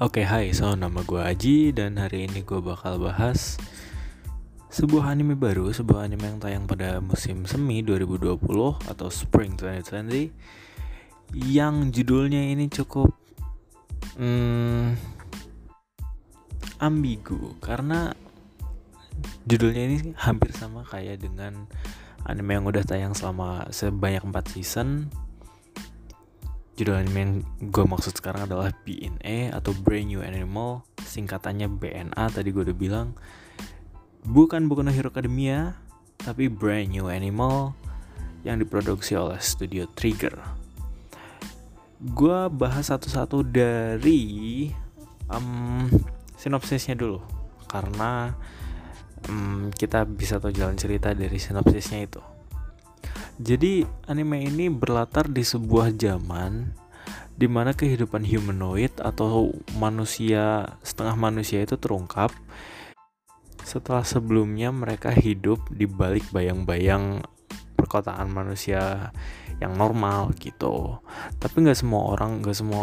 Oke, hai, so nama gue Aji dan hari ini gue bakal bahas sebuah anime baru, sebuah anime yang tayang pada musim semi 2020 atau Spring 2020 yang judulnya ini cukup ambigu karena judulnya ini hampir sama kayak dengan anime yang udah tayang selama sebanyak 4 season. Judul anime yang gue maksud sekarang adalah BNA atau Brand New Animal, singkatannya BNA. Tadi gue udah bilang bukan Boku no Hero Academia, tapi Brand New Animal yang diproduksi oleh Studio Trigger. Gue bahas satu-satu dari sinopsisnya dulu karena kita bisa tahu jalan cerita dari sinopsisnya itu. Jadi anime ini berlatar di sebuah zaman di mana kehidupan humanoid atau manusia setengah manusia itu terungkap setelah sebelumnya mereka hidup di balik bayang-bayang perkotaan manusia yang normal gitu. Tapi nggak semua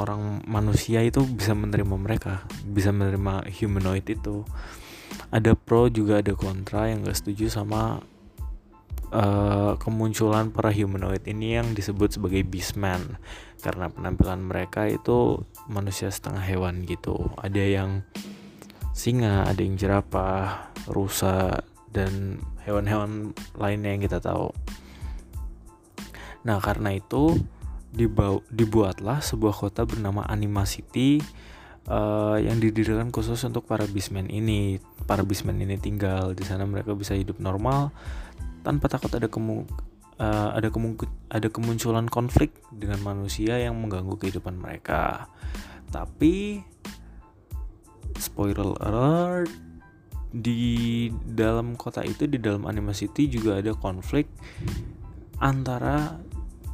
orang manusia itu bisa menerima mereka, bisa menerima humanoid itu. Ada pro juga ada kontra yang nggak setuju sama kemunculan para humanoid ini yang disebut sebagai beastman karena penampilan mereka itu manusia setengah hewan gitu. Ada yang singa, ada yang jerapah, rusa, dan hewan-hewan lainnya yang kita tahu. Nah karena itu dibuatlah sebuah kota bernama Anima City yang didirikan khusus untuk para beastman ini. Para beastman ini tinggal di sana, mereka bisa hidup normal tanpa takut ada kemunculan konflik dengan manusia yang mengganggu kehidupan mereka. Tapi spoiler alert, di dalam kota itu, di dalam Anima City juga ada konflik antara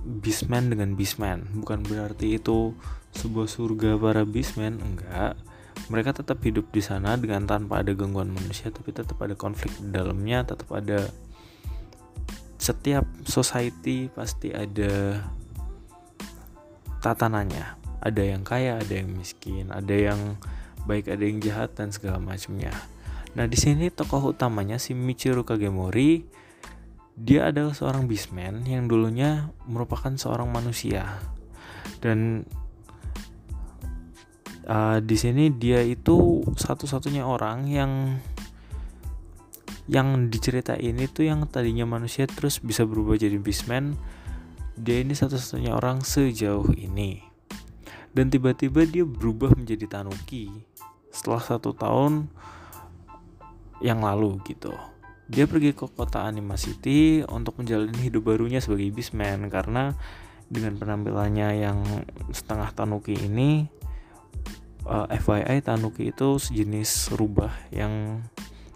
beastman dengan beastman. Bukan berarti itu sebuah surga para beastman, enggak. Mereka tetap hidup di sana dengan tanpa ada gangguan manusia, tapi tetap ada konflik di dalamnya, tetap ada. Setiap society pasti ada tatanannya. Ada yang kaya, ada yang miskin, ada yang baik, ada yang jahat, dan segala macamnya. Nah di sini tokoh utamanya si Michiru Kagemori, dia adalah seorang beastman yang dulunya merupakan seorang manusia. Dan di sini dia itu satu-satunya orang yang diceritain itu yang tadinya manusia terus bisa berubah jadi beastman. Dia ini satu-satunya orang sejauh ini. Dan tiba-tiba dia berubah menjadi tanuki setelah 1 tahun yang lalu gitu. Dia pergi ke kota Anima City untuk menjalani hidup barunya sebagai beastman karena dengan penampilannya yang setengah tanuki ini, FYI tanuki itu sejenis rubah yang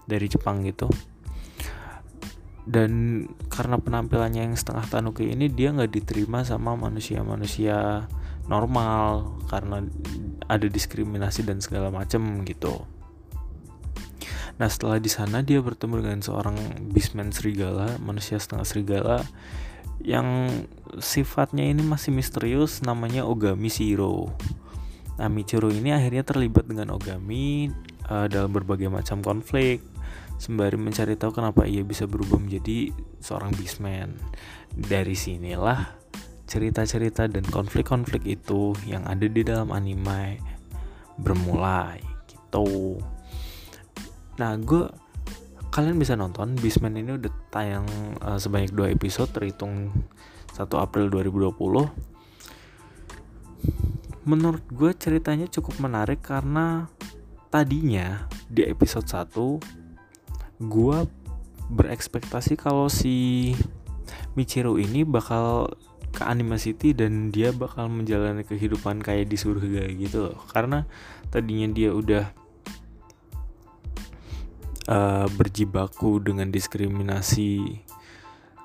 dari Jepang gitu. Dan karena penampilannya yang setengah tanuki ini, dia gak diterima sama manusia-manusia normal karena ada diskriminasi dan segala macem gitu. Nah setelah di sana dia bertemu dengan seorang beastman serigala, manusia setengah serigala yang sifatnya ini masih misterius, namanya Ogami Shiro. Nah Michiru ini akhirnya terlibat dengan Ogami dalam berbagai macam konflik sembari mencari tahu kenapa ia bisa berubah menjadi seorang beastman. Dari sinilah cerita-cerita dan konflik-konflik itu yang ada di dalam anime bermulai gitu. Nah kalian bisa nonton Beastman ini udah tayang sebanyak 2 episode terhitung 1 April 2020. Menurut gue ceritanya cukup menarik karena tadinya di episode 1 gue berekspektasi kalau si Michiru ini bakal ke Anima City dan dia bakal menjalani kehidupan kayak di surga gitu loh. Karena tadinya dia udah berjibaku dengan diskriminasi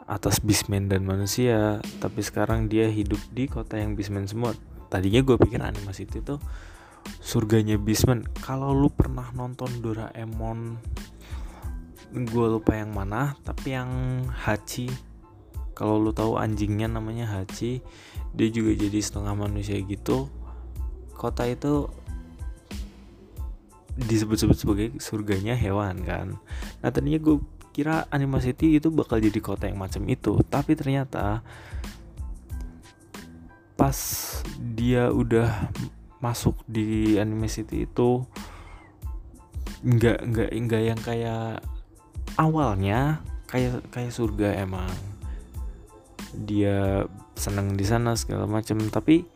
atas beastman dan manusia, tapi sekarang dia hidup di kota yang beastman semua. Tadinya gue pikir Anima City tuh surganya beastman. Kalau lu pernah nonton Doraemon, gue lupa yang mana, tapi yang Hachi, kalau lu tahu anjingnya namanya Hachi, dia juga jadi setengah manusia gitu. Kota itu disebut-sebut sebagai surganya hewan kan. Nah tadinya gue kira Anima City itu bakal jadi kota yang macam itu, tapi ternyata pas dia udah masuk di Anima City itu nggak yang kayak awalnya kayak surga. Emang dia seneng di sana segala macam, tapi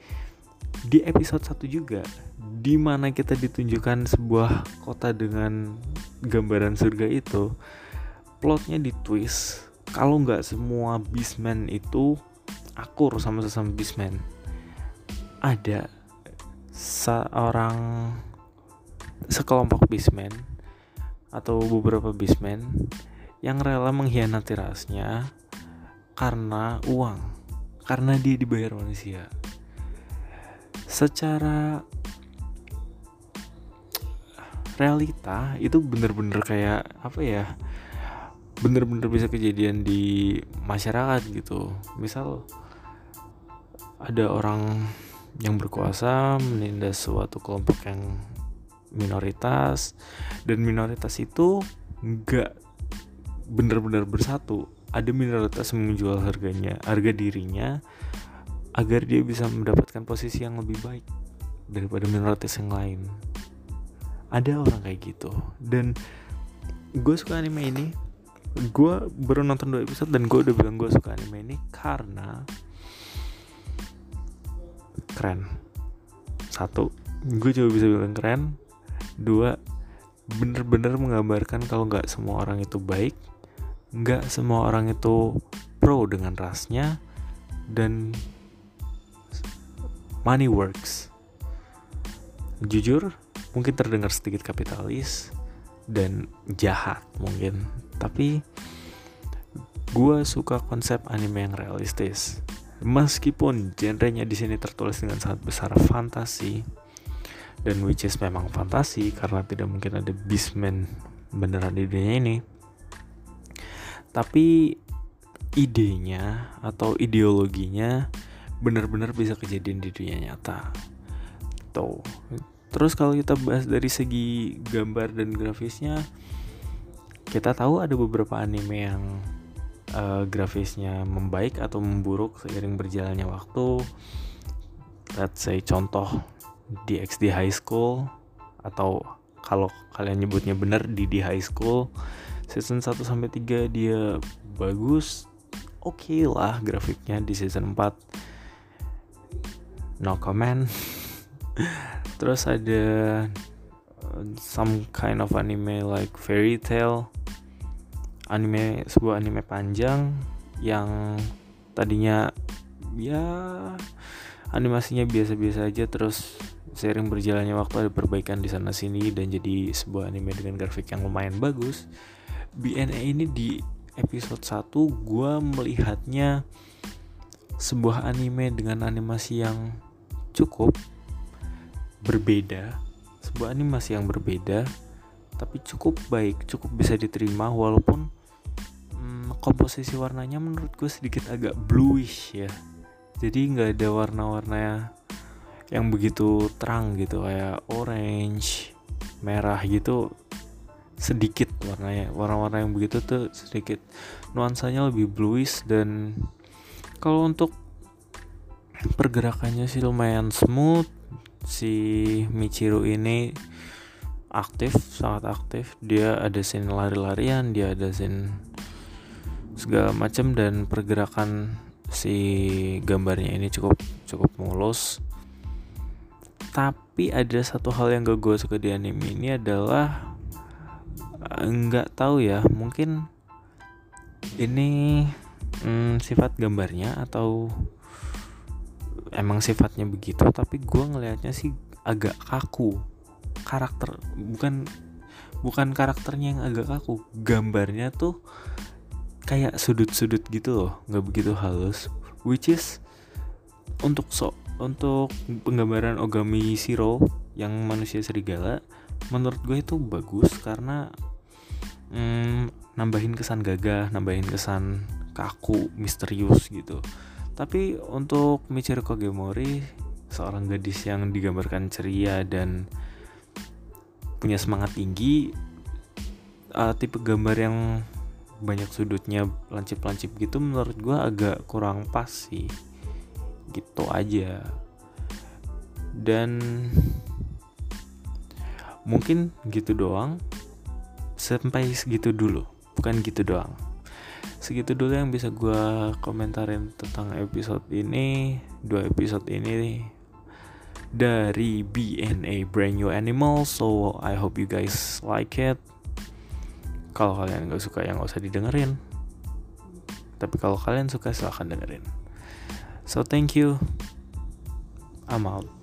di episode 1 juga di mana kita ditunjukkan sebuah kota dengan gambaran surga itu, plotnya di twist kalau nggak semua beastman itu akur sama sesama beastman. Ada sekelompok beastman atau beberapa beastman yang rela mengkhianati rasnya karena uang, karena dia dibayar manusia. Secara realita itu bener-bener kayak apa ya, bener-bener bisa kejadian di masyarakat gitu. Misal ada orang yang berkuasa menindas suatu kelompok yang minoritas, dan minoritas itu nggak benar-benar bersatu. Ada minoritas menjual harga dirinya agar dia bisa mendapatkan posisi yang lebih baik daripada minoritas yang lain. Ada orang kayak gitu, dan gue suka anime ini. Gue baru nonton 2 episode dan gue udah bilang gue suka anime ini karena keren. 1, gue coba bisa bilang keren. 2, bener-bener menggambarkan kalau gak semua orang itu baik, gak semua orang itu pro dengan rasnya, dan money works. Jujur, mungkin terdengar sedikit kapitalis dan jahat mungkin, tapi gue suka konsep anime yang realistis. Meskipun genrenya di sini tertulis dengan sangat besar fantasi, dan which is memang fantasi karena tidak mungkin ada beastman beneran di dunia ini, tapi idenya atau ideologinya benar-benar bisa kejadian di dunia nyata. Tuh. Terus kalau kita bahas dari segi gambar dan grafisnya, kita tahu ada beberapa anime yang grafisnya membaik atau memburuk seiring berjalannya waktu. Let's say contoh DxD High School, atau kalau kalian nyebutnya benar DxD High School, season 1-3 dia bagus, oke lah grafiknya. Di season 4 no comment. Terus ada some kind of anime like Fairy Tail, sebuah anime panjang yang tadinya ya animasinya biasa-biasa aja, terus seiring berjalannya waktu ada perbaikan di sana sini dan jadi sebuah anime dengan grafik yang lumayan bagus. BNA ini di episode 1 gue melihatnya sebuah anime dengan animasi yang cukup berbeda, sebuah animasi yang berbeda tapi cukup baik, cukup bisa diterima, walaupun komposisi warnanya menurut gue sedikit agak bluish ya. Jadi nggak ada warna-warna yang begitu terang gitu, kayak orange, merah gitu. Sedikit warnanya, warna-warna yang begitu tuh sedikit, nuansanya lebih bluish. Dan kalau untuk pergerakannya sih lumayan smooth. Si Michiru ini aktif, sangat aktif. Dia ada scene lari-larian, dia ada scene segala macam, dan pergerakan si gambarnya ini cukup mulus. Tapi ada satu hal yang gak gue suka di anime ini adalah, nggak tahu ya, mungkin ini sifat gambarnya atau emang sifatnya begitu, tapi gue ngelihatnya sih agak kaku. Karakter bukan karakternya yang agak kaku, gambarnya tuh kayak sudut-sudut gitu loh, nggak begitu halus. Which is untuk penggambaran Ogami Shiro yang manusia serigala, menurut gue itu bagus karena nambahin kesan gagah, nambahin kesan kaku, misterius gitu. Tapi untuk Michiru Kagemori, seorang gadis yang digambarkan ceria dan punya semangat tinggi, tipe gambar yang banyak sudutnya lancip-lancip gitu menurut gue agak kurang pas sih, gitu aja. Dan mungkin gitu doang, sampai segitu dulu, bukan gitu doang, segitu dulu yang bisa gue komentarin tentang episode ini, 2 episode ini dari BNA Brand New Animal. So I hope you guys like it. Kalau kalian gak suka ya gak usah didengerin, tapi kalau kalian suka silahkan dengerin. So thank you, I'm out.